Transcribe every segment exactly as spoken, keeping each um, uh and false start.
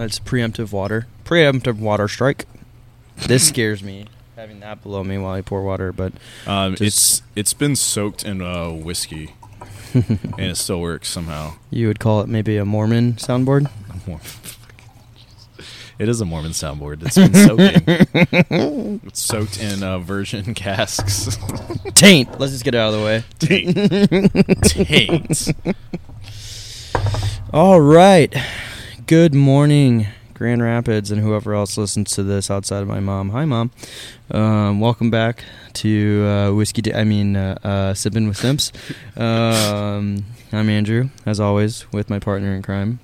That's preemptive water. Preemptive water strike. This scares me, having that below me while I pour water. But um, it's it's been soaked in uh, whiskey, and it still works somehow. You would call it maybe a Mormon soundboard? A Mormon. It is a Mormon soundboard. It's been soaking. It's soaked in uh, virgin casks. Taint. Let's just get it out of the way. Taint. Taint. All right. Good morning, Grand Rapids, and whoever else listens to this outside of my mom. Hi, Mom. Um, welcome back to uh, Whiskey Day. I mean, uh, uh, Sippin' with Simps. Um, I'm Andrew, as always, with my partner in crime,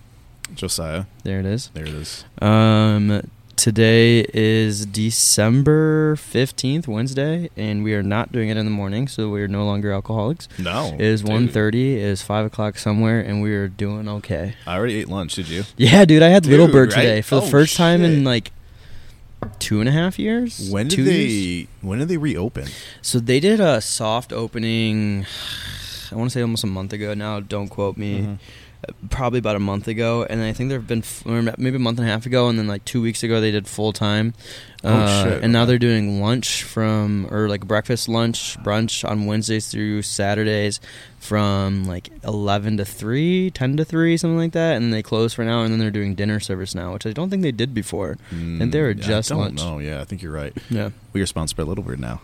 Josiah. There it is. There it is. Um, today is December fifteenth, Wednesday, and we are not doing it in the morning, so we are no longer alcoholics. No. It is one thirty, it is five o'clock somewhere, and we are doing okay. I already ate lunch, did you? Yeah, dude, I had dude, Little Bird right? today for oh, the first shit. time in like two and a half years. When did, they, years? when did they reopen? So they did a soft opening, I want to say almost a month ago now, don't quote me. Mm-hmm. Probably about a month ago, and I think there have been maybe a month and a half ago, and then like two weeks ago they did full time. Oh uh, shit! And now they're doing lunch from or like breakfast, lunch, brunch on Wednesdays through Saturdays from like eleven to three, ten to three, something like that. And they close for now, and then they're doing dinner service now, which I don't think they did before. Mm, and they were just lunch. Oh yeah, I think you're right. Yeah, we are sponsored by Little Bird now.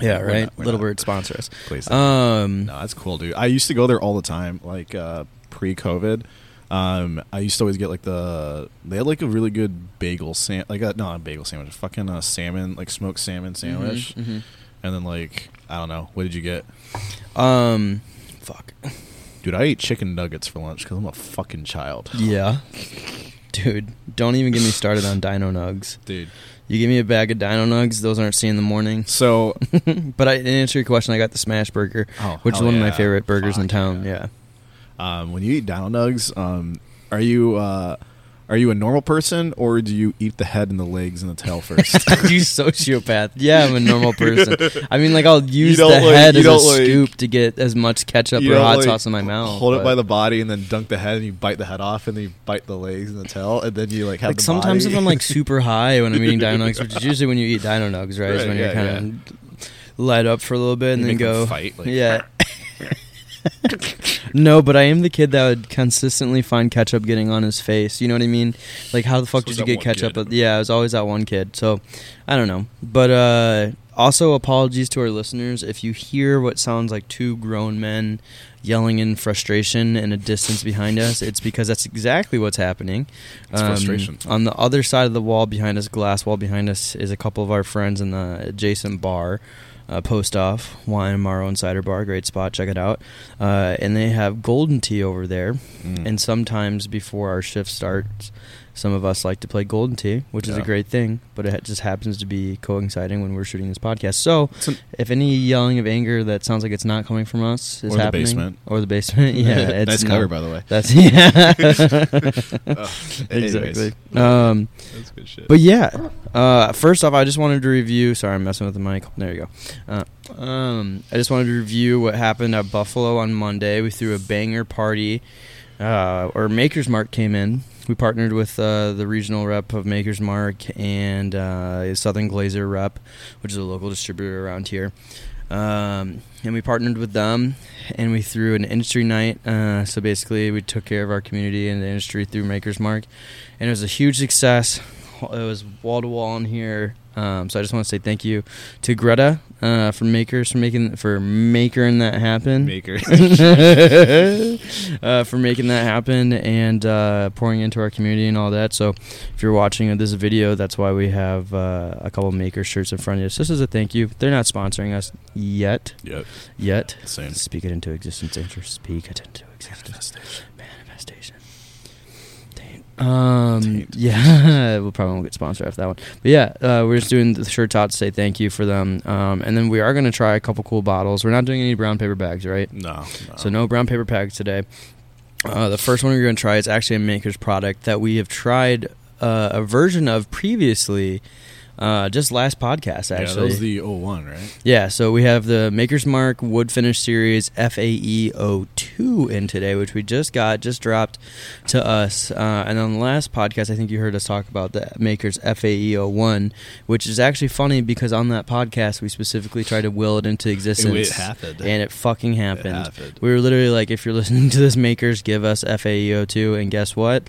Yeah, we're right. Not, Little not. Bird sponsor us, please. Um, no, that's cool, dude. I used to go there all the time, like. uh pre-COVID, um, I used to always get like the they had like a really good bagel sandwich, like a, not a bagel sandwich, a fucking uh, salmon, like smoked salmon sandwich, mm-hmm, mm-hmm. and then like I don't know, what did you get? Um, fuck, dude, I ate chicken nuggets for lunch because I'm a fucking child. Yeah, dude, don't even get me started on Dino Nugs, dude. You give me a bag of Dino Nugs; those aren't seen in the morning. So, but I, to answer your question, I got the Smash Burger, oh, which is one yeah. of my favorite burgers fuck in town. Yeah. yeah. Um, when you eat Dino Nugs, um, are you uh, are you a normal person, or do you eat the head and the legs and the tail first? You sociopath. Yeah, I'm a normal person. I mean, like, I'll use the like, head as a like, scoop to get as much ketchup or hot like, sauce in my mouth. Hold but. it by the body and then dunk the head, and you bite the head off, and then you bite the legs and the tail, and then you like have like the sometimes body. If I'm like super high when I'm eating Dino Nugs, which is usually when you eat Dino Nugs, right? right is when yeah, you're kind of yeah. light up for a little bit and you then go fight. Like, yeah. No, but I am the kid that would consistently find ketchup getting on his face. You know what I mean? Like, how the fuck so did you get ketchup? Kid. Yeah, I was always that one kid. So, I don't know. But uh, also, apologies to our listeners. If you hear what sounds like two grown men yelling in frustration in a distance behind us, it's because that's exactly what's happening. It's um, frustration. On the other side of the wall behind us, glass wall behind us, is a couple of our friends in the adjacent bar. Uh, Post-off wine, Morrow and cider bar, great spot, check it out. Uh, and they have Golden Tee over there. Mm. And sometimes before our shift starts, some of us like to play Golden Tee, which yeah. is a great thing. But it just happens to be coinciding when we're shooting this podcast. So, an- if any yelling of anger that sounds like it's not coming from us is or happening, the basement. or the basement, yeah, it's nice cover no, by the way. That's yeah, oh, exactly. Um, that's good shit. But yeah. Uh, first off, I just wanted to review. Sorry, I'm messing with the mic. There you go. Uh, um, I just wanted to review what happened at Buffalo on Monday. We threw a banger party, uh, or Maker's Mark came in. We partnered with uh, the regional rep of Maker's Mark and uh, Southern Glazer rep, which is a local distributor around here. Um, and we partnered with them, and we threw an industry night. Uh, so basically, we took care of our community and the industry through Maker's Mark, and it was a huge success. It was wall-to-wall in here, um, so I just want to say thank you to Greta uh, for makers for making for making that happen. Maker uh, for making that happen and uh, pouring into our community and all that. So if you're watching this video, that's why we have uh, a couple of Maker shirts in front of us. This is a thank you. They're not sponsoring us yet. Yep. Yet. Same. Speak it into existence. Andrew. Speak it into existence. Manifestation. Manifestation. Um. Yeah, we'll probably won't get sponsored after that one. But yeah, uh, we're just doing the shirts out to say thank you for them. Um, and then we are going to try a couple cool bottles. We're not doing any brown paper bags, right? No. no. So no brown paper bags today. Uh, the first one we're going to try is actually a Maker's product that we have tried uh, a version of previously. Uh, just last podcast, actually. Yeah, that was the oh one, right? Yeah, so we have the Maker's Mark Wood Finish Series F A E oh two in today, which we just got, just dropped to us. Uh, and on the last podcast, I think you heard us talk about the Maker's F A E oh one, which is actually funny because on that podcast, we specifically tried to will it into existence. It happened. And it fucking happened. It happened. We were literally like, if you're listening to this, Maker's, give us F A E oh two. And guess what?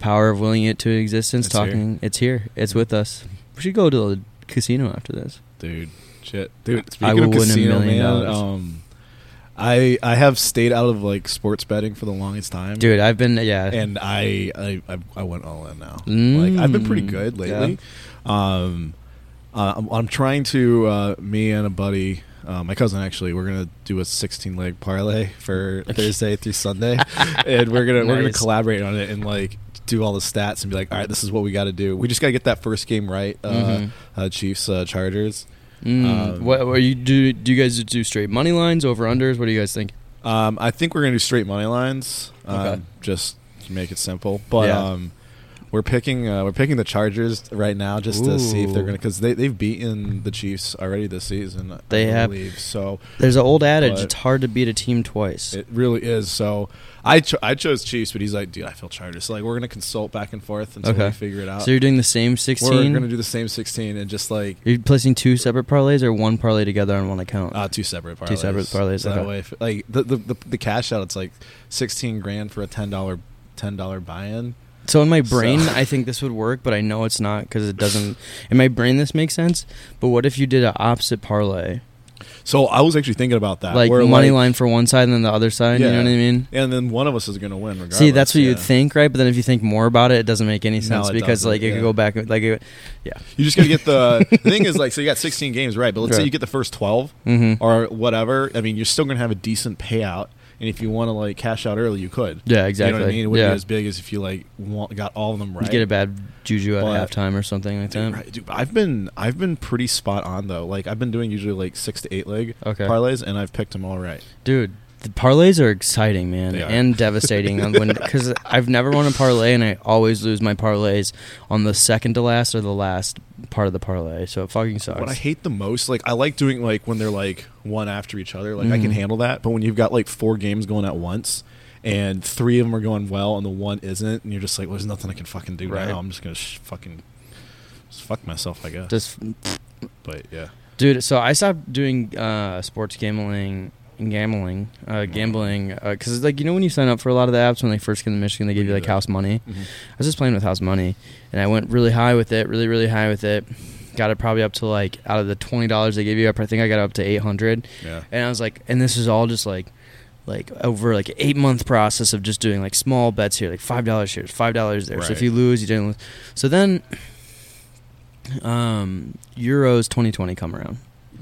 Power of willing it to existence. It's talking. Here. It's here. It's with us. We should go to the casino after this, dude. Shit, dude. Speaking I of casino, a man, dollars. um, I I have stayed out of like sports betting for the longest time, dude. I've been yeah, and I I, I went all in now. Mm. Like I've been pretty good lately. Yeah. Um, uh, I'm, I'm trying to uh, me and a buddy. Uh, my cousin, actually, we're gonna do a sixteen leg parlay for Thursday through Sunday, and we're gonna nice. we're gonna collaborate on it and like do all the stats and be like, all right, this is what we got to do. We just got to get that first game right. Uh, mm-hmm. uh Chiefs, uh, Chargers. Mm. Um, what are you do? Do you guys do straight money lines, over unders? What do you guys think? Um, I think we're gonna do straight money lines. Um, okay. Just to make it simple, but yeah. um. We're picking uh, we're picking the Chargers right now just Ooh. to see if they're going to – because they, they've beaten the Chiefs already this season, they I have, believe. So, there's an old adage, it's hard to beat a team twice. It really is. So I cho- I chose Chiefs, but he's like, dude, I feel Chargers. So, like, we're going to consult back and forth until okay. we figure it out. So you're doing the same sixteen? We're going to do the same sixteen and just like – Are you placing two separate parlays or one parlay together on one account? Uh, two separate parlays. Two separate parlays. So okay. That way, if, like, the, the, the, the cash out, it's like sixteen grand for a ten dollars buy-in. So in my brain, so. I think this would work, but I know it's not because it doesn't. In my brain, this makes sense. But what if you did an opposite parlay? So I was actually thinking about that. Like money like, line for one side and then the other side, yeah. You know what I mean? And then one of us is going to win regardless. See, that's what yeah. you'd think, right? But then if you think more about it, it doesn't make any sense no, because like it yeah. could go back. Like, it, yeah. You just got to get the – the thing is like, so you got sixteen games, right? But let's right. say you get the first twelve mm-hmm. or whatever. I mean, you're still going to have a decent payout. And if you want to, like, cash out early, you could. Yeah, exactly. You know what I mean? It wouldn't yeah. be as big as if you, like, want, got all of them right. You get a bad juju at but, halftime or something like dude, that. Right, dude, I've been I've been pretty spot on, though. Like, I've been doing usually, like, six to eight leg okay. parlays, and I've picked them all right. Dude, the parlays are exciting, man, and devastating. Because I've never won a parlay, and I always lose my parlays on the second to last or the last part of the parlay. So it fucking sucks. What I hate the most, like, I like doing, like, when they're, like, one after each other. Like, mm-hmm. I can handle that. But when you've got, like, four games going at once and three of them are going well and the one isn't, and you're just like, well, there's nothing I can fucking do right, right now. I'm just going to sh- fucking just fuck myself, I guess. Just, But, yeah. Dude, so I stopped doing uh, sports gambling... Gambling, uh, gambling, because uh, like you know when you sign up for a lot of the apps when they first come to Michigan they give you like house money. Mm-hmm. I was just playing with house money and I went really high with it, really really high with it. Got it probably up to like out of the twenty dollars they gave you up, I think I got up to eight hundred. Yeah. And I was like, and this is all just like, like over like an eight month process of just doing like small bets here, like five dollars here, five dollars there. Right. So if you lose, you didn't lose. So then, um, Euros twenty twenty come around.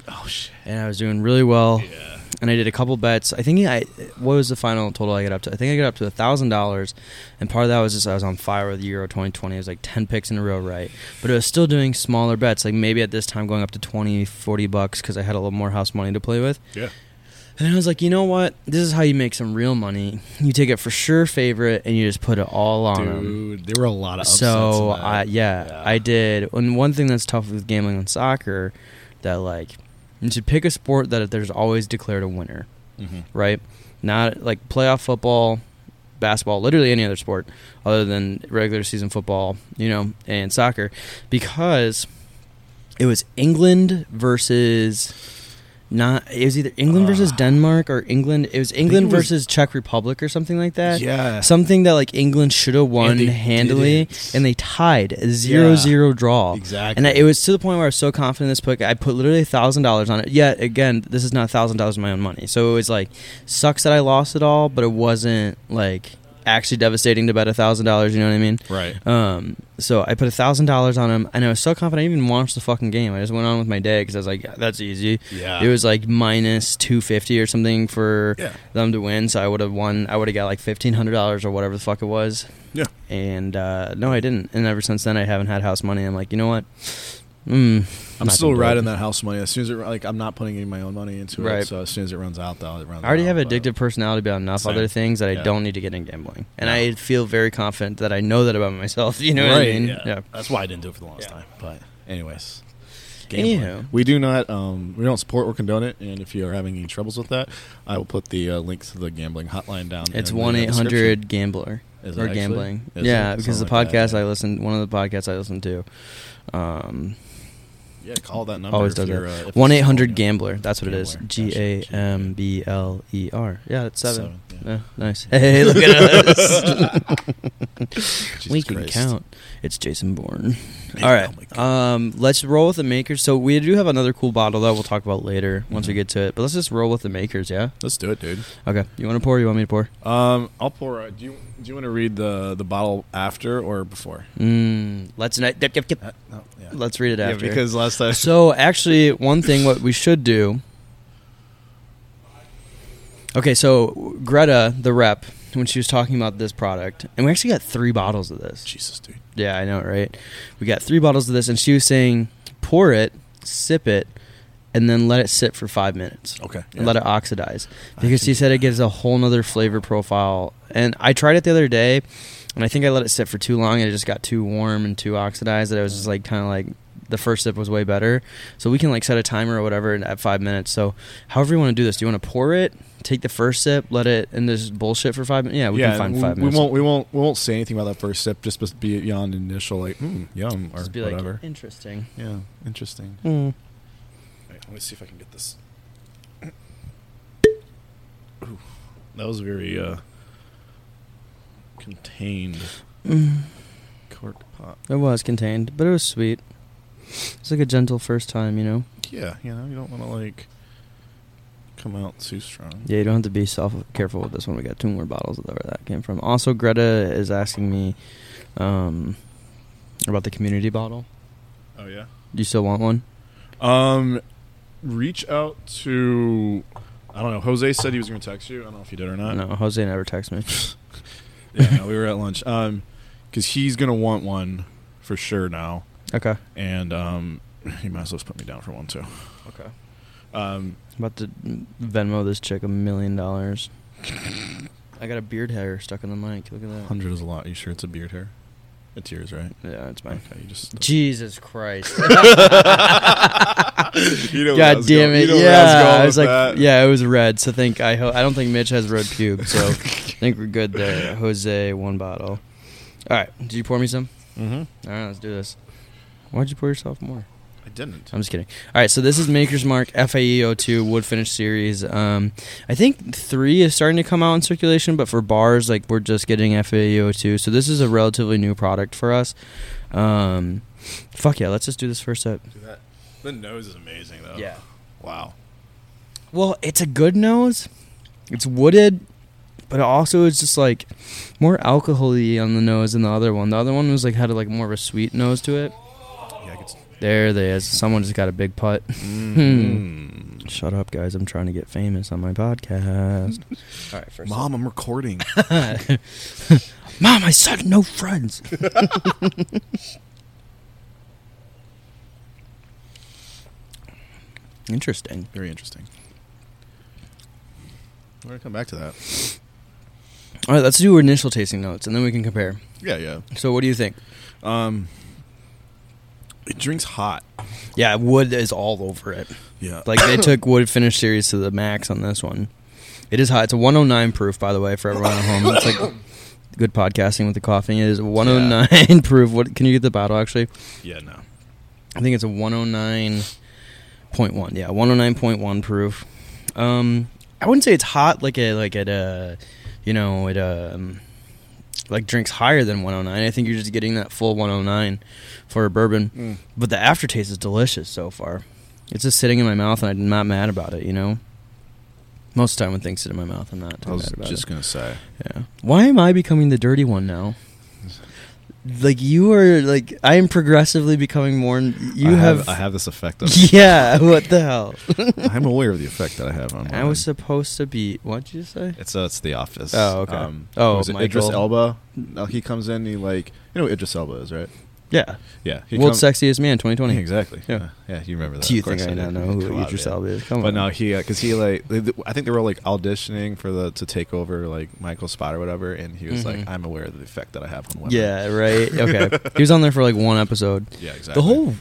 Oh shit! And I was doing really well. Yeah. And I did a couple bets. I think I what was the final total I got up to? I think I got up to a thousand dollars, and part of that was just I was on fire with the Euro twenty twenty. It was like ten picks in a row, right? But I was still doing smaller bets, like maybe at this time going up to twenty, forty bucks because I had a little more house money to play with. Yeah. And I was like, you know what? This is how you make some real money. You take it for sure favorite, and you just put it all on Dude, them. Dude, there were a lot of upsets. So I, yeah, yeah, I did. And one thing that's tough with gambling on soccer, that like. You should pick a sport that there's always declared a winner, mm-hmm. right? Not like playoff football, basketball, literally any other sport other than regular season football, you know, and soccer. Because it was England versus not – it was either England uh, versus Denmark or England – it was England it was, versus Czech Republic or something like that. Yeah. Something that like England should have won and handily, didn't. And they tied a zero zero yeah. draw. Exactly. And it was to the point where I was so confident in this pick, I put literally one thousand dollars on it. Yet, again, this is not one thousand dollars of my own money. So it was like, sucks that I lost it all, but it wasn't like actually devastating to bet one thousand dollars, you know what I mean? Right. Um. So I put one thousand dollars on him, and I was so confident I didn't even watch the fucking game. I just went on with my day because I was like, yeah, that's easy. Yeah. It was like minus two fifty or something for yeah. them to win, so I would have won. I would have got like fifteen hundred dollars or whatever the fuck it was. Yeah. And uh, no, I didn't. And ever since then, I haven't had house money. I'm like, you know what? Mm, I'm still riding that house money. As soon as it like, I'm not putting any of my own money into right. it. So as soon as it runs out, though, it runs. I already out, have addictive personality about enough same. Other things that yeah. I don't need to get in gambling, and yeah. I feel very confident that I know that about myself. You know right. what I mean? Yeah. yeah, that's why I didn't do it for the longest yeah. time. But Anyways. Anywho. We do not um, we don't support or condone it, and if you're having any troubles with that, I will put the uh, links to the gambling hotline down. It's one eight hundred gambler or actually? Gambling. Is yeah, because the like podcast that. I listen one of the podcasts I listen to um, yeah, call that number. Always does that. one eight hundred gambler. That's what it is. G A M B L E R. Yeah, it's seven. seven yeah. Yeah, nice. Hey, look at us. We can Christ. Count. It's Jason Bourne. Man, all right. Oh um, let's roll with the Makers. So we do have another cool bottle that we'll talk about later once mm-hmm. we get to it. But let's just roll with the Makers, yeah? Let's do it, dude. Okay. You want to pour or you want me to pour? Um, I'll pour. Uh, do you do you want to read the, the bottle after or before? Mm, let's not. Dip, dip, dip. Uh, no, yeah. Let's read it after. Yeah, because last time. So actually, one thing what we should do. Okay, so Greta, the rep, when she was talking about this product, and we actually got three bottles of this. Jesus, dude. Yeah, I know, right? We got three bottles of this, and she was saying, pour it, sip it, and then let it sit for five minutes. Okay. Yeah. And let it oxidize. Because she said it gives a whole nother flavor profile. And I tried it the other day, and I think I let it sit for too long, and it just got too warm and too oxidized that I was just like kind of like... The first sip was way better. So we can like set a timer or whatever at five minutes. So however you want to do this, do you want to pour it, take the first sip, let it in this bullshit for five minutes? Yeah, we yeah, can find we, five we minutes. We won't, we won't, we won't say anything about that first sip. Just be beyond initial like, hmm, yum or just be whatever. Like, interesting. Yeah, interesting. Mm. Right, let me see if I can get this. Ooh, that was very uh, contained. Mm. Cork pop. It was contained, but it was sweet. It's like a gentle first time, you know? Yeah, you know, you don't want to, like, come out too strong. Yeah, you don't have to be self-careful with this one. We got two more bottles of where that came from. Also, Greta is asking me um, about the community bottle. Oh, yeah? Do you still want one? Um, reach out to, I don't know, Jose said he was going to text you. I don't know if he did or not. No, Jose never texts me. Yeah, no, we were at lunch. Um, because he's going to want one for sure now. Okay. And um, you might as well just put me down for one, too. Okay. Um, I'm about to Venmo this chick a million dollars. I got a beard hair stuck in the mic. Look at that. one hundred is a lot. Are you sure it's a beard hair? It's yours, right? Yeah, it's mine. Okay, you just Jesus Christ. You know God damn it. You know yeah, I was like, that. Yeah, it was red. So think I, ho- I don't think Mitch has red pubes, so I think we're good there. Jose, one bottle. All right. Did you pour me some? Mm-hmm. All right, let's do this. Why'd you pour yourself more? I didn't. I'm just kidding. All right, so this is Maker's Mark F A E oh two Wood Finish Series. Um, I think three is starting to come out in circulation, but for bars, like we're just getting F A E oh two. So this is a relatively new product for us. Um, fuck yeah, let's just do this first up. The nose is amazing, though. Yeah. Wow. Well, it's a good nose. It's wooded. But it also is just, like, more alcohol-y on the nose than the other one. The other one was like had, a, like, more of a sweet nose to it. There they is. Someone just got a big putt. Mm-hmm. Shut up, guys. I'm trying to get famous on my podcast. All right, first Mom, up. I'm recording. Mom, I said no friends. Interesting. Very interesting. We're going to come back to that. All right, let's do our initial tasting notes, and then we can compare. Yeah, yeah. So what do you think? Um... It drinks hot. Yeah, wood is all over it. Yeah. Like, they took Wood Finish Series to the max on this one. It is hot. It's a one oh nine proof, by the way, for everyone at home. It's like good podcasting with the coughing. It is one oh nine yeah. proof. What? Can you get the bottle, actually? Yeah, no. I think it's a one oh nine point one. Yeah, one oh nine point one proof. Um, I wouldn't say it's hot like a, like at a, you know, it um, like drinks higher than one oh nine. I think you're just getting that full one oh nine for a bourbon. Mm. But the aftertaste is delicious so far. It's just sitting in my mouth, and I'm not mad about it, you know? Most of the time when things sit in my mouth, I'm not too mad about it. I was just going to say. Yeah. Why am I becoming the dirty one now? Like, you are, like, I am progressively becoming more, you I have, have... I have this effect on me. Yeah, what the hell? I'm aware of the effect that I have on me. I was supposed to be, what did you say? It's uh, it's The Office. Oh, okay. Um, oh, was it Idris Elba? No, he comes in, he, like, you know what Idris Elba is, right? Yeah. Yeah. World's com- Sexiest Man twenty twenty. Yeah, exactly. Yeah. Uh, yeah, you remember that. Do you think I, I don't know who Idris Elba is? Come but on. No, he, because uh, he, like, they, I think they were, like, auditioning for the, to take over, like, Michael's spot or whatever, and he was mm-hmm. like, I'm aware of the effect that I have on women. Yeah, right. Okay. He was on there for, like, one episode. Yeah, exactly. The whole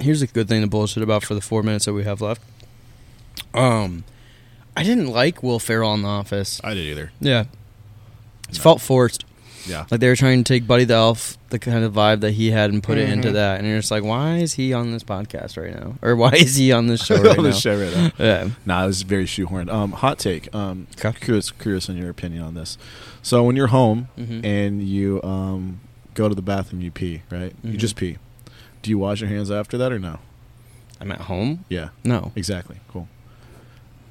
here's a good thing to bullshit about for the four minutes that we have left. Um, I didn't like Will Ferrell in The Office. I didn't either. Yeah. It no. felt forced. Yeah. Like they were trying to take Buddy the Elf, the kind of vibe that he had, and put mm-hmm. it into that. And you're just like, why is he on this podcast right now? Or why is he on this show right on now? On this show right now. Yeah. Nah, it was very shoehorned. Um, hot take. Um, curious, curious on your opinion on this. So when you're home mm-hmm. and you um, go to the bathroom, you pee, right? Mm-hmm. You just pee. Do you wash your hands after that or no? I'm at home? Yeah. No. Exactly. Cool.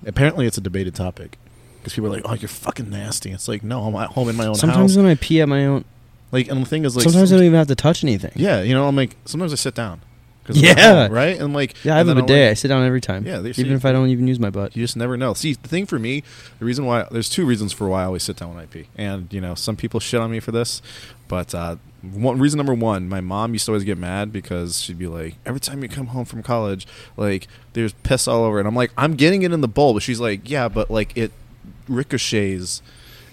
Apparently, it's a debated topic. Because people are like, oh, you're fucking nasty. It's like, no, I'm at home in my own sometimes house. Sometimes when I pee at my own... Like, and the thing is, like... Sometimes I don't even have to touch anything. Yeah, you know, I'm like... Sometimes I sit down. Yeah. Home, right? And like... Yeah, I have a bidet. Like, I sit down every time. Yeah. Even see, if I don't even use my butt. You just never know. See, the thing for me, the reason why... There's two reasons for why I always sit down when I pee. And, you know, some people shit on me for this. But uh, one, reason number one, my mom used to always get mad because she'd be like, every time you come home from college, like, there's piss all over. And I'm like, I'm getting it in the bowl. But she's like, yeah, but like, it... ricochets.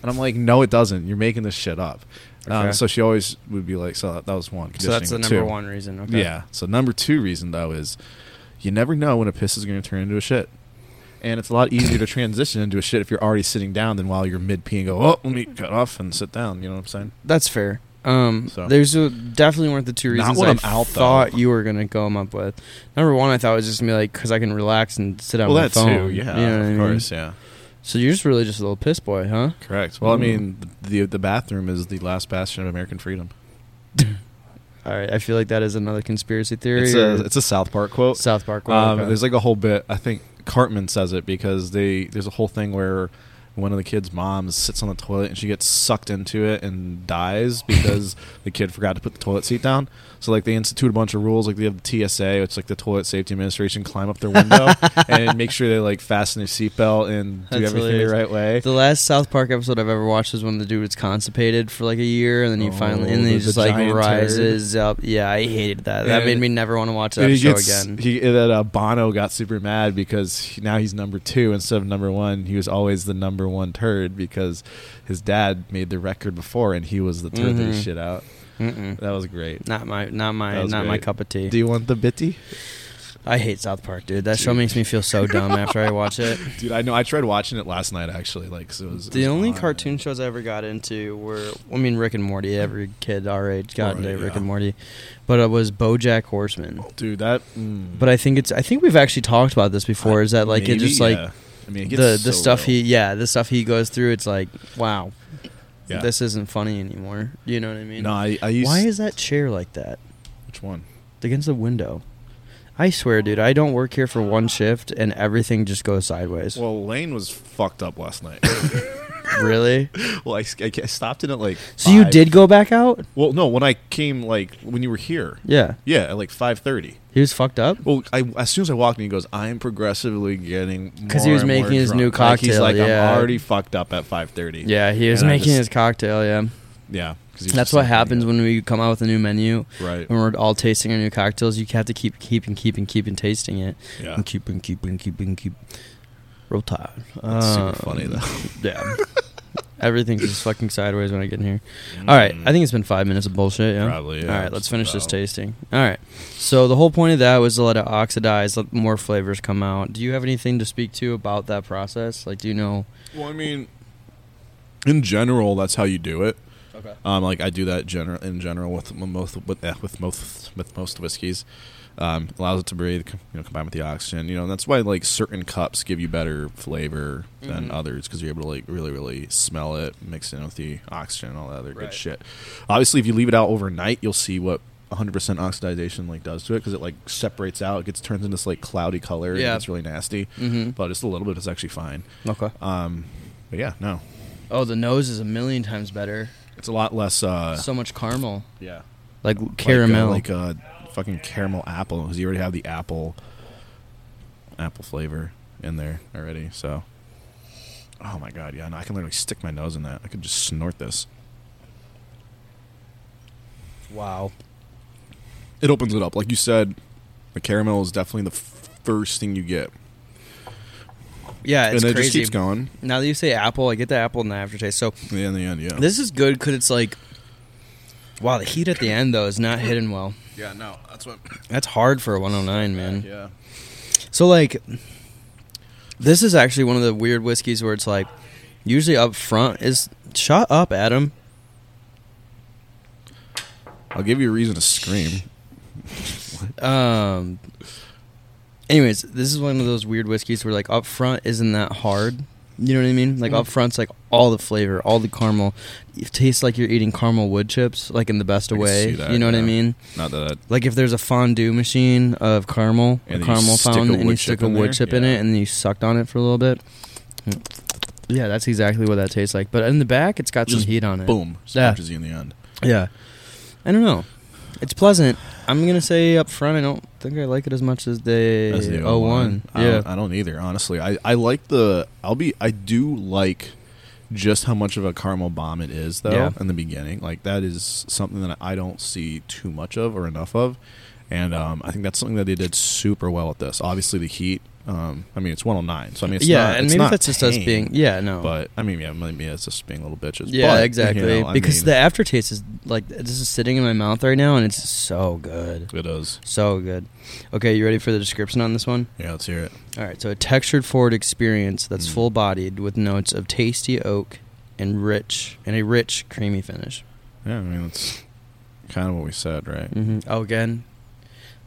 And I'm like, no, it doesn't. You're making this shit up. Okay. Um, so she always would be like, so that, that was one. So that's the number two. one reason. Okay. Yeah. So number two reason, though, is you never know when a piss is going to turn into a shit. And it's a lot easier to transition into a shit if you're already sitting down than while you're mid-pee and go, oh, let me cut off and sit down. You know what I'm saying? That's fair. Um, so. There's a, definitely weren't the two reasons I out, thought though. you were going to come up with. Number one, I thought it was just going to be like, because I can relax and sit on well, my phone. Well, that too. Yeah. You know of course, I mean? yeah. So you're just really just a little piss boy, huh? Correct. Well, I mean, the the bathroom is the last bastion of American freedom. All right. I feel like that is another conspiracy theory. It's a, it's a South Park quote. South Park quote. Um, okay. There's like a whole bit. I think Cartman says it because they there's a whole thing where one of the kids' moms sits on the toilet and she gets sucked into it and dies because the kid forgot to put the toilet seat down. So like they institute a bunch of rules, like they have the T S A, it's like the Toilet Safety Administration, climb up their window and make sure they like fasten their seatbelt and do That's everything hilarious. the right way. The last South Park episode I've ever watched is when the dude was constipated for like a year and then he oh, finally and then he the just the like rises turd. up. Yeah, I hated that. That and made me never want to watch that show gets, again. He, that uh, Bono got super mad because he, now he's number two instead of number one. He was always the number one turd because his dad made the record before and he was the turd mm-hmm. that he shit out. Mm-mm. That was great. Not my not my not great. my cup of tea. Do you want the bitty? I hate South Park, dude. That dude. show makes me feel so dumb after I watch it. Dude, I know. I tried watching it last night actually. Like, so it was, the it was only fun. cartoon shows I ever got into were, I mean, Rick and Morty. Every kid our age got into Rick yeah. and Morty, but it was BoJack Horseman. Oh, dude, that. Mm. But I think it's. I think we've actually talked about this before. I, is that like maybe, it just like yeah. I mean, it gets the so the stuff real. he yeah the stuff he goes through. It's like wow. Yeah. This isn't funny anymore. You know what I mean? No, I, I used Why is that chair like that? Which one? Against the window. I swear, dude, I don't work here for one shift, and everything just goes sideways. Well, Lane was fucked up last night. Really? Well, I, I, I stopped in at like So five. You did go back out? Well, no, when I came, like, when you were here. Yeah. Yeah, at like five thirty. He was fucked up? Well, I, as soon as I walked in, he goes, I am progressively getting more Because he was making his drunk. new cocktail. Like he's like, yeah. I'm already fucked up at five thirty. Yeah, he was and making just, his cocktail, yeah. Yeah. That's what happens it. when we come out with a new menu. Right. When we're all tasting our new cocktails, you have to keep, keep, and keep, and keep, and tasting it. Yeah. And keep, and keep, and keep, and keep. Real tired. That's um, super funny, though. Yeah. Everything's just fucking sideways when I get in here. Mm. All right. I think it's been five minutes of bullshit. Yeah? Probably, yeah. All right. Let's finish this tasting. All right. So the whole point of that was to let it oxidize, let more flavors come out. Do you have anything to speak to about that process? Like, do you know? Well, I mean, in general, that's how you do it. Okay. Um, like, I do that general in general with most with, eh, with most with most whiskeys. Um, allows it to breathe, you know, combined with the oxygen, you know, and that's why like certain cups give you better flavor than mm-hmm. others because you're able to like really, really smell it, mix it in with the oxygen and all that other right. good shit. Obviously, if you leave it out overnight, you'll see what one hundred percent oxidization like does to it because it like separates out, it gets turns into this like cloudy color. Yeah, it's really nasty, mm-hmm. but just a little bit is actually fine. Okay. Um, but yeah, no. Oh, the nose is a million times better. It's a lot less. Uh, so much caramel. Yeah. Like caramel. Like. Uh, like uh, fucking caramel apple because you already have the apple apple flavor in there already. So oh my god, yeah, no, I can literally stick my nose in that. I could just snort this. Wow, it opens it up. Like you said, the caramel is definitely the f- first thing you get. Yeah, it's and it crazy. Just keeps going. Now that you say apple, I get the apple in the aftertaste. So yeah, in the end, yeah, this is good because it's like wow, the heat at the end though is not hidden well. Yeah, no, that's what. That's hard for a one oh nine, man. Yeah. So like, this is actually one of the weird whiskeys where it's like, usually up front is shut up, Adam. I'll give you a reason to scream. um. Anyways, this is one of those weird whiskeys where like up front isn't that hard. You know what I mean? Like mm. up front's like all the flavor, all the caramel. It tastes like you're eating caramel wood chips, like in the best of way. That, you know yeah. what I mean? Not that. I'd like if there's a fondue machine of caramel, and a caramel fountain, and you stick a wood chip yeah. in it, and you sucked on it for a little bit. Yeah, that's exactly what that tastes like. But in the back, it's got just some heat on it. Boom, smashes yeah. you in the end. Yeah, I don't know. It's pleasant. I'm gonna say up front, I don't think I like it as much as the oh one. I yeah, don't, I don't either. Honestly, I, I like the. I'll be. I do like just how much of a caramel bomb it is, though. Yeah. In the beginning, like that is something that I don't see too much of or enough of, and um, I think that's something that they did super well with this. Obviously, the heat. Um, I mean, it's one oh nine, so I mean, it's yeah, not, and it's maybe not that's tame, just us being, yeah, no, but I mean, yeah, maybe it's just being little bitches. Yeah, but, exactly, you know, because mean, the aftertaste is like this is sitting in my mouth right now, and it's so good. It is so good. Okay, you ready for the description on this one? Yeah, let's hear it. All right, so a textured forward experience that's mm. full-bodied with notes of tasty oak and rich and a rich creamy finish. Yeah, I mean that's kind of what we said, right? Mm-hmm. Oh, again.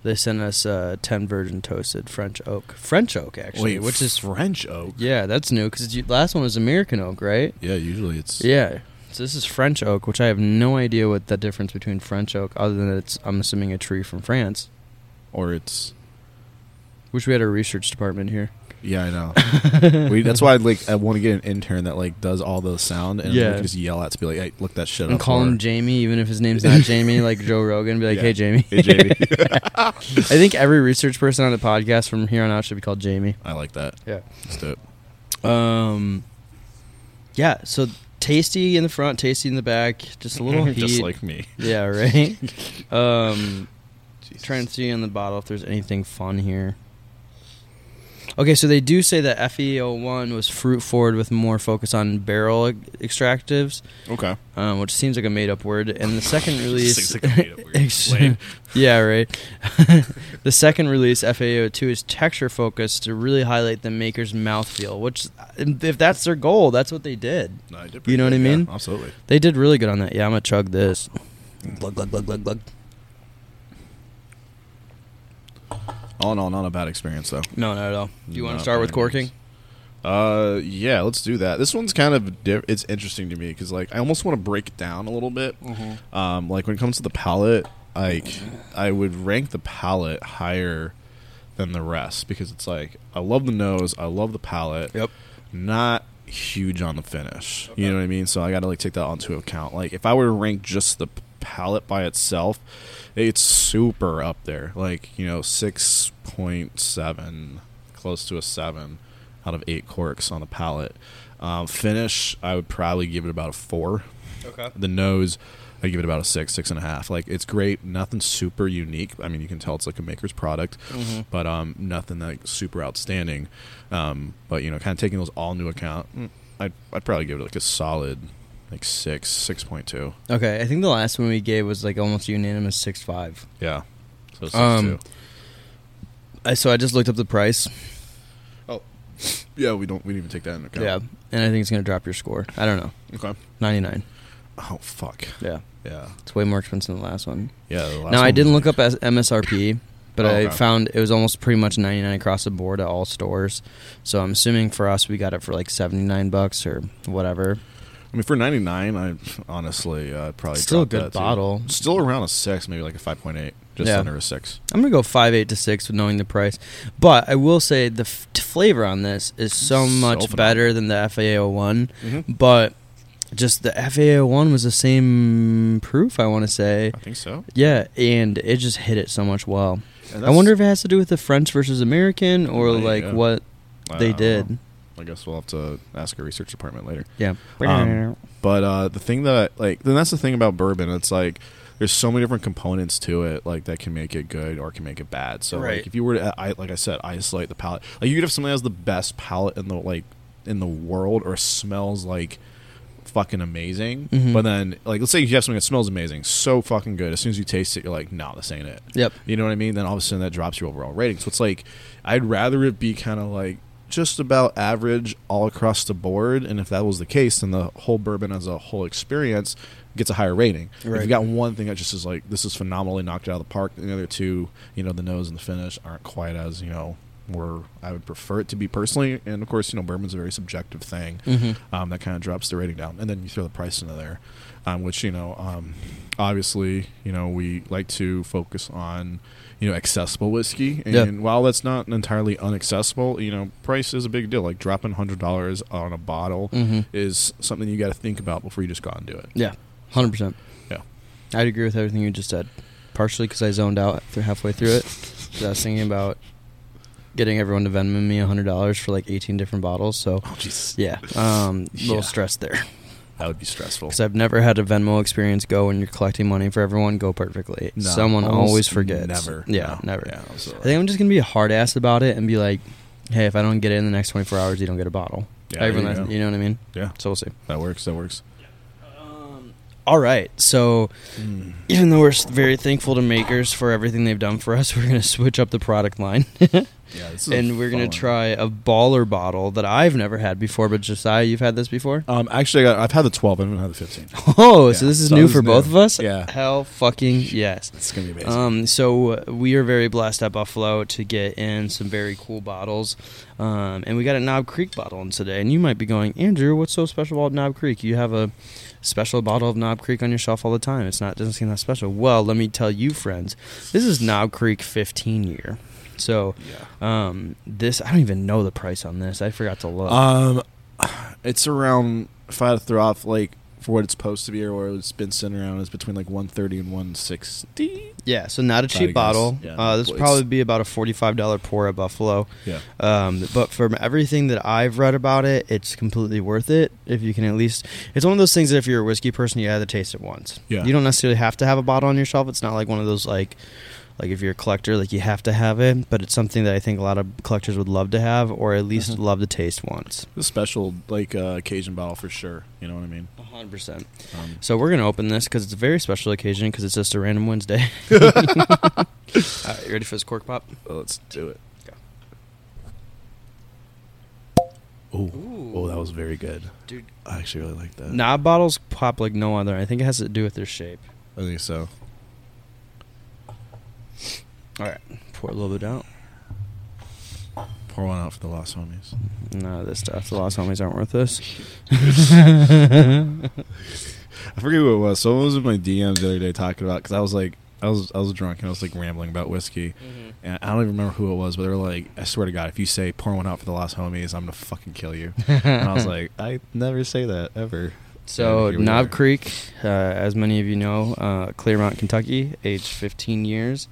They sent us uh, ten virgin toasted French oak. French oak, actually. Wait, which is French oak? Yeah, that's new because the last one was American oak, right? Yeah, usually it's... Yeah. So this is French oak, which I have no idea what the difference between French oak, other than it's, I'm assuming, a tree from France. Or it's... Wish we had a research department here. Yeah, I know. we, that's why I'd like, I want to get an intern that like does all the sound and yeah. like, just yell at to be like, hey, look that shit and up. And call him Jamie, even if his name's not Jamie, like Joe Rogan, be like, yeah. hey, Jamie. Hey, Jamie. I think every research person on the podcast from here on out should be called Jamie. I like that. Yeah. Let's do it. Um, yeah, so tasty in the front, tasty in the back, just a little heat. Just like me. Yeah, right? um, trying to see on the bottle if there's anything fun here. Okay, so they do say that F A E oh one was fruit forward with more focus on barrel extractives. Okay. Um, which seems like a made-up word. And the second release... seems like a made-up word. ex- yeah, right. The second release, F A E oh two, is texture-focused to really highlight the maker's mouthfeel, which, if that's their goal, that's what they did. No, I did you know what I mean? Yeah, absolutely. They did really good on that. Yeah, I'm going to chug this. Glug, glug, glug, glug, glug. All in all, not a bad experience, though. No, not at all. Do you want not to start with corking? Uh, yeah, let's do that. This one's kind of diff- it's interesting to me because like I almost want to break it down a little bit. Mm-hmm. Um, like when it comes to the palate, like I would rank the palate higher than the rest because it's like I love the nose, I love the palate. Yep. Not huge on the finish. Okay. You know what I mean? So I got to like take that onto account. Like if I were to rank just the palate by itself, it's super up there, like, you know, six point seven, close to a seven out of eight corks on the palate. Um, finish, I would probably give it about a four. Okay. The nose, I give it about a six, six and a half. Like, it's great. Nothing super unique. I mean, you can tell it's like a maker's product, mm-hmm. but um, nothing like super outstanding. Um, but, you know, kind of taking those all into account, I'd, I'd probably give it like a solid... Like six, six point two. Okay, I think the last one we gave was like almost unanimous six five. Yeah, so six um, two. I, so I just looked up the price. Oh, yeah, we don't we didn't even take that into account. Yeah, and I think it's gonna drop your score. I don't know. Okay, ninety nine. Oh fuck. Yeah, yeah. It's way more expensive than the last one. Yeah. The last now one I didn't look like... up M S R P, but oh, I okay. found it was almost pretty much ninety nine across the board at all stores. So I'm assuming for us we got it for like seventy nine bucks or whatever. I mean, for ninety-nine, I honestly uh, probably still a good that bottle. Too. Still around a six, maybe like a five point eight, just yeah. under a six. I'm gonna go five eight to six with knowing the price, but I will say the f- flavor on this is so much so better than the F A E oh one. Mm-hmm. But just the F A E oh one was the same proof. I want to say. I think so. Yeah, and it just hit it so much well. I wonder if it has to do with the French versus American, or like go. what I they did. Know. I guess we'll have to ask our research department later. Yeah. Um, but uh, the thing that, I, like, then that's the thing about bourbon. It's like there's so many different components to it, like, that can make it good or can make it bad. So, right. like, if you were to, I, like I said, isolate the palate. Like, you could have somebody that has the best palate in the, like, in the world or smells like fucking amazing. Mm-hmm. But then, like, let's say you have something that smells amazing, so fucking good. As soon as you taste it, you're like, no, nah, this ain't it. Yep. You know what I mean? Then all of a sudden that drops your overall rating. So it's like, I'd rather it be kind of like just about average all across the board. And if that was the case, then the whole bourbon as a whole experience gets a higher rating. Right. If you got one thing that just is like, this is phenomenally knocked out of the park, the other two, you know, the nose and the finish aren't quite as, you know, where I would prefer it to be personally. And of course, you know, bourbon's a very subjective thing. Mm-hmm. Um, that kind of drops the rating down. And then you throw the price into there, um, which, you know, um, obviously, you know, we like to focus on, you know, accessible whiskey. And yeah. while that's not entirely unaccessible, you know, price is a big deal. Like dropping one hundred dollars on a bottle mm-hmm. is something you got to think about before you just go out and do it. Yeah. one hundred percent. Yeah. I'd agree with everything you just said. Partially because I zoned out through halfway through it. So I was thinking about getting everyone to Venmo me one hundred dollars for like eighteen different bottles. So, oh, jeez. Yeah. Um, a little yeah. stressed there. That would be stressful. Because I've never had a Venmo experience go when you're collecting money for everyone go perfectly. No, someone always forgets. Never. Yeah, no, never. Yeah, so. I think I'm just going to be a hard ass about it and be like, hey, if I don't get it in the next twenty-four hours, you don't get a bottle. Yeah, everyone, you, you know what I mean? Yeah. So we'll see. That works. That works. All right, so mm. even though we're very thankful to Makers for everything they've done for us, we're going to switch up the product line. yeah, this is and we're going to try a baller bottle that I've never had before, but Josiah, you've had this before? Um, actually, I got, I've had the twelve, I haven't had the fifteen. Oh, yeah. so this is so new this for is both new. of us? Yeah. Hell fucking yes. It's going to be amazing. Um, so we are very blessed at Buffalo to get in some very cool bottles, um, and we got a Knob Creek bottle in today, and you might be going, Andrew, what's so special about Knob Creek? You have a special bottle of Knob Creek on your shelf all the time. It's not doesn't seem that special. Well, let me tell you, friends, this is Knob Creek fifteen year. So, yeah. um, this I don't even know the price on this. I forgot to look. Um, it's around if I had to throw off like for what it's supposed to be or what it's been sitting around, it's between like one thirty and one sixty. Yeah, so not a cheap bottle. Yeah, uh, this would probably be about a forty five dollar pour at Buffalo. Yeah. Um, but from everything that I've read about it, it's completely worth it. If you can at least, it's one of those things that if you're a whiskey person, you either taste it once. Yeah. You don't necessarily have to have a bottle on your shelf. It's not like one of those like. Like, if you're a collector, like, you have to have it. But it's something that I think a lot of collectors would love to have or at least mm-hmm. love to taste once. It's a special, like, uh, occasion bottle for sure. You know what I mean? one hundred percent. Um, so we're going to open this because it's a very special occasion because it's just a random Wednesday. All right, you ready for this cork pop? Well, let's do it. Oh, oh, that was very good. Dude. I actually really like that. Knob bottles pop like no other. I think it has to do with their shape. I think so. All right, pour a little bit out. Pour one out for the Lost Homies. No, this stuff. The Lost Homies aren't worth this. I forget who it was. Someone was in my D Ms the other day talking about because I was like, I was I was drunk and I was like rambling about whiskey, mm-hmm. and I don't even remember who it was, but they were like, I swear to God, if you say pour one out for the Lost Homies, I'm gonna fucking kill you. And I was like, I never say that ever. So, Knob Creek, uh, as many of you know, uh, Claremont, Kentucky, aged fifteen years.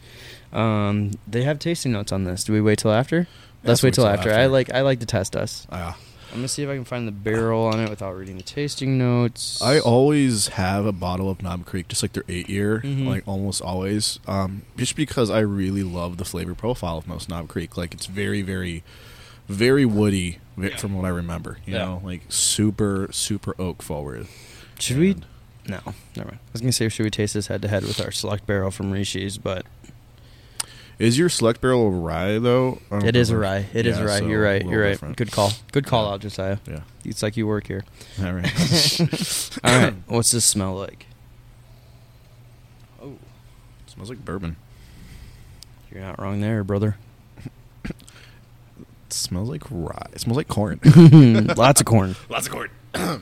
Um, they have tasting notes on this. Do we wait till after? Yeah, Let's wait till after. after. I like I like to test us. Yeah. I'm going to see if I can find the barrel on it without reading the tasting notes. I always have a bottle of Knob Creek, just like their eight year, mm-hmm. like almost always, um, just because I really love the flavor profile of most Knob Creek. Like, it's very, very... very woody yeah. from what I remember, you yeah. know, like super, super oak forward. Should and we? No, never mind. I was going to say, should we taste this head to head with our select barrel from Rishi's, but. Is your select barrel a rye, though? It is a rye. It yeah, is a rye. So You're right. You're right. Different. Good call. Good call yeah. out, Josiah. Yeah. It's like you work here. All right. All right. What's this smell like? Oh, it smells like bourbon. You're not wrong there, brother. It smells like rye. It smells like corn. Lots of corn. Lots of corn. Okay.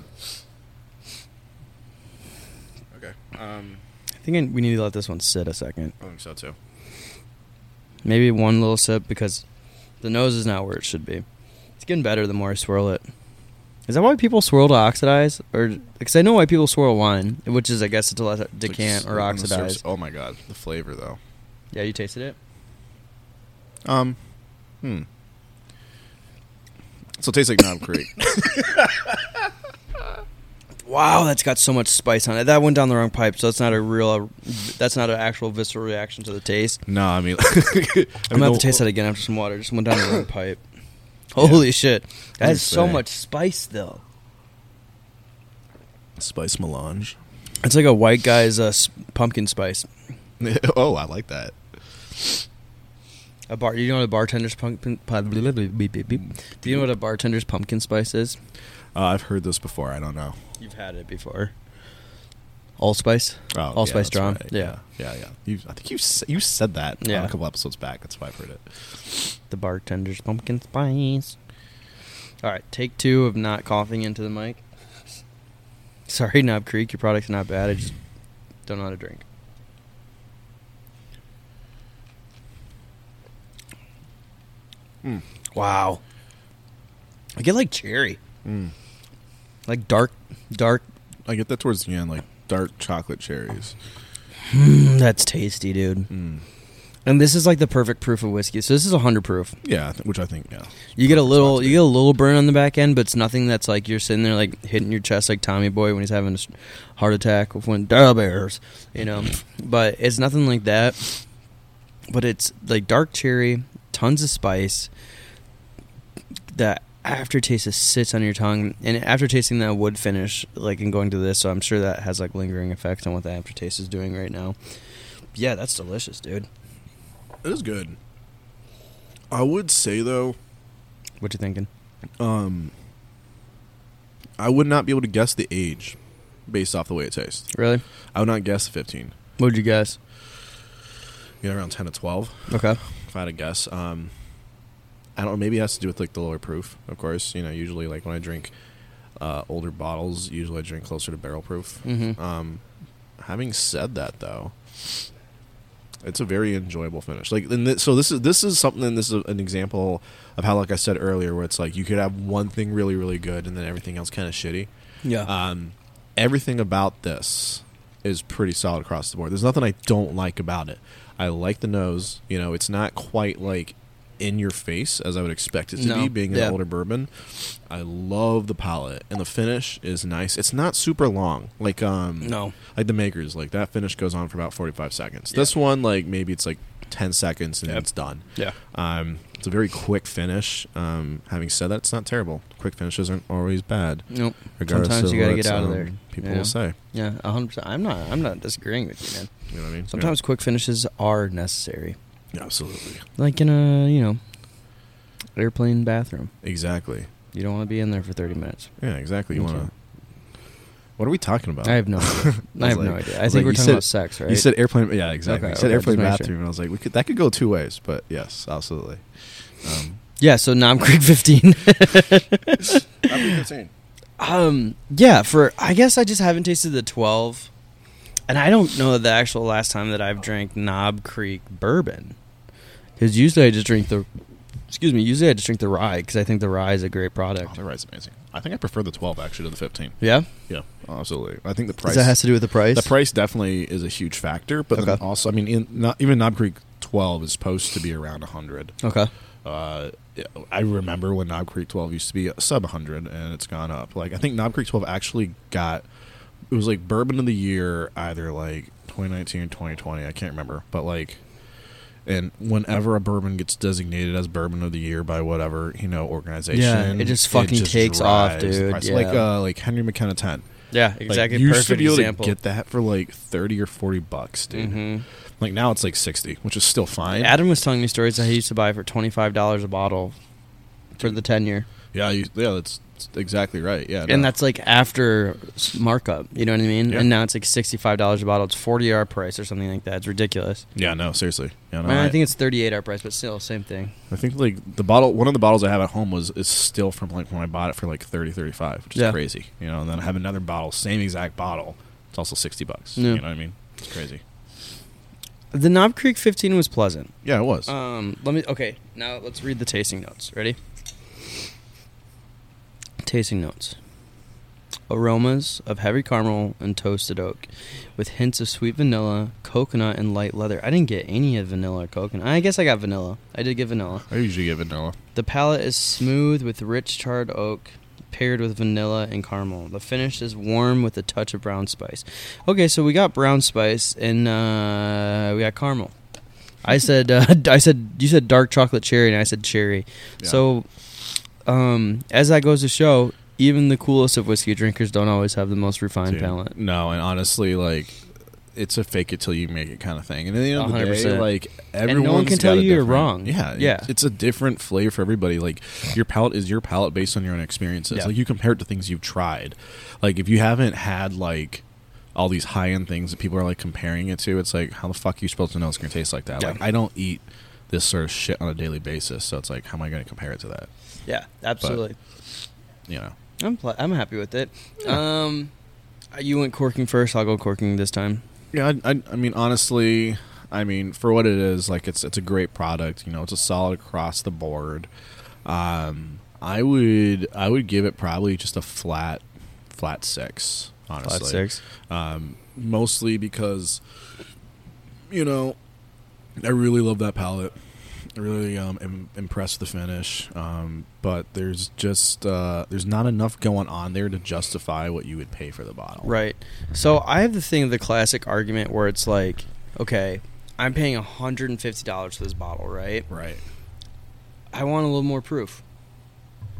Um, I think I, we need to let this one sit a second. I think so, too. Maybe one little sip because the nose is not where it should be. It's getting better the more I swirl it. Is that why people swirl to oxidize? Or because I know why people swirl wine, which is, I guess, to let it decant like or oxidize. Oh, my God. The flavor, though. Yeah, you tasted it? Um, hmm. So it tastes like Knob Creek. Wow, that's got so much spice on it. That went down the wrong pipe, so that's not a real, that's not an actual visceral reaction to the taste. No, I mean, I mean I'm gonna have to taste that again after some water. Just went down the wrong pipe. Holy yeah. shit, that has so much spice though. Spice melange. It's like a white guy's uh, pumpkin spice. Oh, I like that. A bar. You know what a bartender's pumpkin? Do you know what a bartender's pumpkin spice is? Uh, I've heard this before. I don't know. You've had it before. Allspice. Oh, Allspice yeah, drawn. Right. Yeah. Yeah, yeah. You've, I think you you said that yeah. on a couple episodes back. That's why I've heard it. The bartender's pumpkin spice. All right. Take two of not coughing into the mic. Sorry, Knob Creek. Your product's not bad. I just don't know how to drink. Mm. Wow. I get like cherry. Mm. Like dark, dark. I get that towards the end, like dark chocolate cherries. Mm, that's tasty, dude. Mm. And this is like the perfect proof of whiskey. So this is one hundred proof. Yeah, which I think, yeah. You get a little you get a little burn on the back end, but it's nothing that's like you're sitting there like hitting your chest like Tommy Boy when he's having a heart attack with one Dar Bears, you know. But it's nothing like that. But it's like dark cherry, tons of spice. That aftertaste that sits on your tongue, and after tasting that wood finish, like, and going to this, so I'm sure that has like lingering effects on what the aftertaste is doing right now. Yeah, that's delicious, dude. It is good. I would say though, what you thinking? Um, I would not be able to guess the age based off the way it tastes. Really? I would not guess fifteen. What would you guess? Yeah, around ten to twelve. Okay. If I had to guess, um, I don't know, maybe it has to do with like the lower proof, of course. You know, usually like when I drink uh, older bottles, usually I drink closer to barrel proof. Mm-hmm. Um, having said that, though, it's a very enjoyable finish. Like, and th- so this is this is something. This is an example of how, like I said earlier, where it's like you could have one thing really, really good, and then everything else kind of shitty. Yeah. Um, everything about this is pretty solid across the board. There's nothing I don't like about it. I like the nose. You know, it's not quite like in your face as I would expect it to no. be, being yeah. an older bourbon. I love the palate, and the finish is nice. It's not super long, like um, no, like the Maker's. Like that finish goes on for about forty-five seconds. Yeah. This one, like maybe it's like ten seconds and yep. it's done. Yeah, um, it's a very quick finish. Um, having said that, it's not terrible. Quick finishes aren't always bad. Nope. Regardless Sometimes you gotta get out um, of there. People yeah. will say, yeah, a hundred percent. I'm not. I'm not disagreeing with you, man. You know what I mean? Sometimes yeah. quick finishes are necessary. Absolutely. Like in a, you know, airplane bathroom. Exactly. You don't want to be in there for thirty minutes. Yeah, exactly. You okay. want to... What are we talking about? I have no idea. I, I have like, no idea. I, I think like, we're talking said, about sex, right? You said airplane... Yeah, exactly. Okay, you said okay, airplane bathroom, sure. and I was like, we could, that could go two ways, but yes, absolutely. Um, yeah, so Knob Creek fifteen. Knob Creek fifteen. Um, yeah, for... I guess I just haven't tasted the twelve... And I don't know the actual last time that I've drank Knob Creek bourbon, because usually I just drink the, excuse me, usually I just drink the rye, because I think the rye is a great product. Oh, the rye is amazing. I think I prefer the twelve actually to the fifteen. Yeah, yeah, absolutely. I think the price. Does that has to do with the price? The price definitely is a huge factor, but okay. then also, I mean, in, not, even Knob Creek twelve is supposed to be around a hundred. Okay. Uh, I remember when Knob Creek twelve used to be sub a hundred, and it's gone up. Like I think Knob Creek twelve actually got. It was like bourbon of the year, either like twenty nineteen or twenty twenty. I can't remember, but like, and whenever a bourbon gets designated as bourbon of the year by whatever, you know, organization, yeah, it just fucking it just takes off, dude. Yeah. Like uh, like Henry McKenna ten. Yeah, exactly. Like, you used to be able example. to get that for like thirty or forty bucks, dude. Mm-hmm. Like now it's like sixty, which is still fine. Adam was telling me stories that he used to buy for twenty five dollars a bottle for the ten year. Yeah, you, yeah, that's. Exactly right. Yeah, no. And that's like after markup. You know what I mean? Yeah. And now it's like sixty-five dollars a bottle. It's forty our price or something like that. It's ridiculous. Yeah, no, seriously. Yeah, no, I, I think it's thirty-eight our price, but still same thing. I think like the bottle, one of the bottles I have at home was is still from like when I bought it for like thirty, thirty-five, which is yeah. crazy. You know, and then I have another bottle, same exact bottle. It's also sixty bucks. Yeah. You know what I mean? It's crazy. The Knob Creek fifteen was pleasant. Yeah, it was. Um, let me. Okay, now let's read the tasting notes. Ready? Tasting notes. Aromas of heavy caramel and toasted oak with hints of sweet vanilla, coconut, and light leather. I didn't get any of vanilla or coconut. I guess I got vanilla. I did get vanilla. I usually get vanilla. The palate is smooth with rich charred oak paired with vanilla and caramel. The finish is warm with a touch of brown spice. Okay, so we got brown spice and uh, we got caramel. I said, uh, I said, you said dark chocolate cherry and I said cherry. Yeah. So... Um, as that goes to show, even the coolest of whiskey drinkers don't always have the most refined Dude, palate. No, and honestly, like, it's a fake it till you make it kind of thing. And at the end of the one hundred percent. Day, like, everyone's no one can tell you you're wrong. Yeah. Yeah. It's a different flavor for everybody. Like, your palate is your palate based on your own experiences. Yeah. Like, you compare it to things you've tried. Like, if you haven't had, like, all these high-end things that people are, like, comparing it to, it's like, how the fuck are you supposed to know it's going to taste like that? Yeah. Like, I don't eat this sort of shit on a daily basis, so it's like, how am I going to compare it to that? Yeah, absolutely. But, you know. I'm pl- I'm happy with it. Yeah. Um, you went corking first. I'll go corking this time. Yeah, I, I, I mean, honestly, I mean, for what it is, like, it's it's a great product. You know, it's a solid across the board. Um, I would I would give it probably just a flat, flat six, honestly. Flat six. Um, mostly because, you know, I really love that palette. I really um, am impressed with the finish. Um, but there's just, uh, there's not enough going on there to justify what you would pay for the bottle. Right. So I have the thing, the classic argument where it's like, okay, I'm paying one hundred fifty dollars for this bottle, right? Right. I want a little more proof.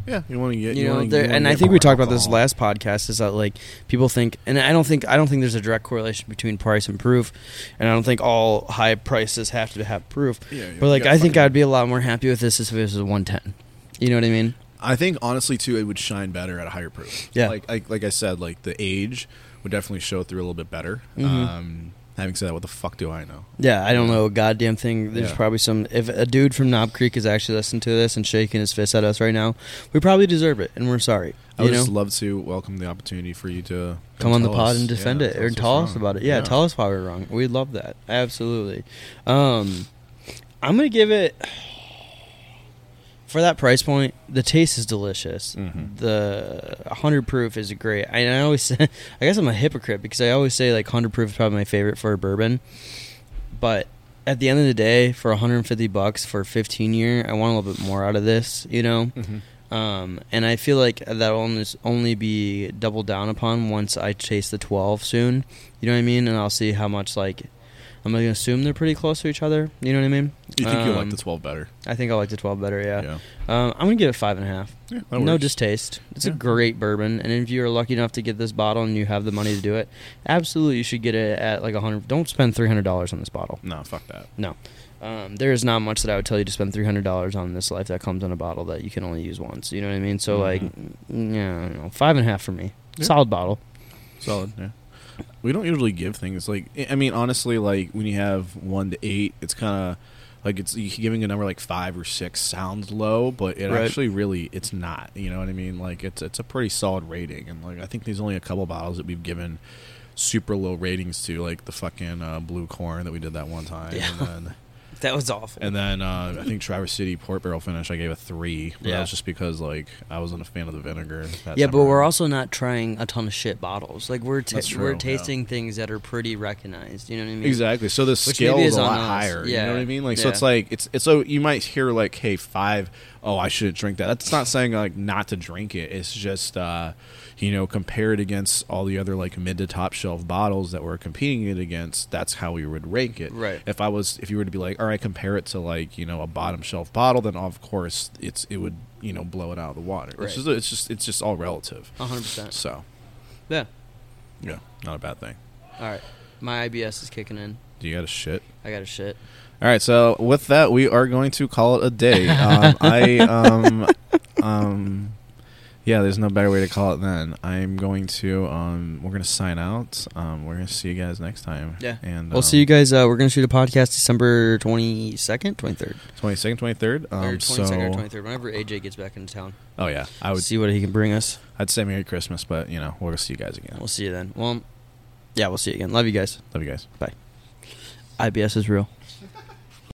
Yeah, you want to get, you, you know, wanna, there, you and I think we talked alcohol. About this last podcast. Is that like people think, and I don't think I don't think there's a direct correlation between price and proof, and I don't think all high prices have to have proof. Yeah, yeah, but like, I think I'd be a lot more happy with this if it was a one ten. You know what I mean? I think honestly too, it would shine better at a higher proof. Yeah, like like, like I said, like the age would definitely show through a little bit better. Mm-hmm. Um, having said that, what the fuck do I know? Yeah, I don't know a goddamn thing. There's yeah. probably some... If a dude from Knob Creek is actually listening to this and shaking his fist at us right now, we probably deserve it, and we're sorry. I would know? Just love to welcome the opportunity for you to... Come on the pod us. And defend yeah, it, or tell us about it. Yeah, yeah, tell us why we're wrong. We'd love that. Absolutely. Um, I'm going to give it... For that price point, the taste is delicious. Mm-hmm. The one hundred proof is great. I, I always say, I guess I'm a hypocrite because I always say like one hundred proof is probably my favorite for a bourbon. But at the end of the day, for one hundred fifty bucks for a fifteen year, I want a little bit more out of this, you know? Mm-hmm. Um, and I feel like that will only be doubled down upon once I chase the twelve soon. You know what I mean? And I'll see how much like... I'm going to assume they're pretty close to each other. You know what I mean? You think um, you'll like the twelve better? I think I like the twelve better, yeah. yeah. Um, I'm going to give it five point five. Yeah, no works. Distaste. It's yeah. a great bourbon. And if you're lucky enough to get this bottle and you have the money to do it, absolutely you should get it at like one hundred dollars. Don't spend three hundred dollars on this bottle. No, fuck that. No. Um, there is not much that I would tell you to spend three hundred dollars on this life that comes in a bottle that you can only use once. You know what I mean? So, mm-hmm. like, yeah, I don't know. five point five for me. Yeah. Solid bottle. Solid, yeah. We don't usually give things like, I mean, honestly, like when you have one to eight, it's kind of like it's you giving a number like five or six sounds low, but it right. actually really it's not. You know what I mean? Like it's it's a pretty solid rating, and like I think there's only a couple bottles that we've given super low ratings to, like the fucking uh, Blue Corn that we did that one time. Yeah. And then, that was awful. And then uh, I think Traverse City Port Barrel Finish, I gave a three. But yeah. That was just because, like, I wasn't a fan of the vinegar. Yeah, but around. We're also not trying a ton of shit bottles. Like, we're ta- true, we're tasting yeah. things that are pretty recognized. You know what I mean? Exactly. So the Which scale is a lot higher. Yeah. You know what I mean? Like, yeah. So it's like, it's it's so you might hear, like, hey, five, oh, I should drink that. That's not saying, like, not to drink it. It's just, uh, you know, compare it against all the other, like, mid to top shelf bottles that we're competing it against. That's how we would rank it. Right. If I was, if you were to be like, all I compare it to like you know a bottom shelf bottle, then of course it's it would you know blow it out of the water. Right. It's just it's just it's just all relative. one hundred percent. So, yeah, yeah, not a bad thing. All right, my I B S is kicking in. Do you got a shit? I got a shit. All right, so with that, we are going to call it a day. um, I um um yeah, there's no better way to call it than I'm going to um we're gonna sign out. Um, we're gonna see you guys next time. Yeah, and we'll um, see you guys. Uh, we're gonna shoot a podcast December twenty second, twenty third, twenty second, twenty third, um, or twenty second, twenty third. Whenever A J gets back into town. Oh yeah, I would see what he can bring us. I'd say Merry Christmas, but you know we'll see you guys again. We'll see you then. Well, yeah, we'll see you again. Love you guys. Love you guys. Bye. I B S is real.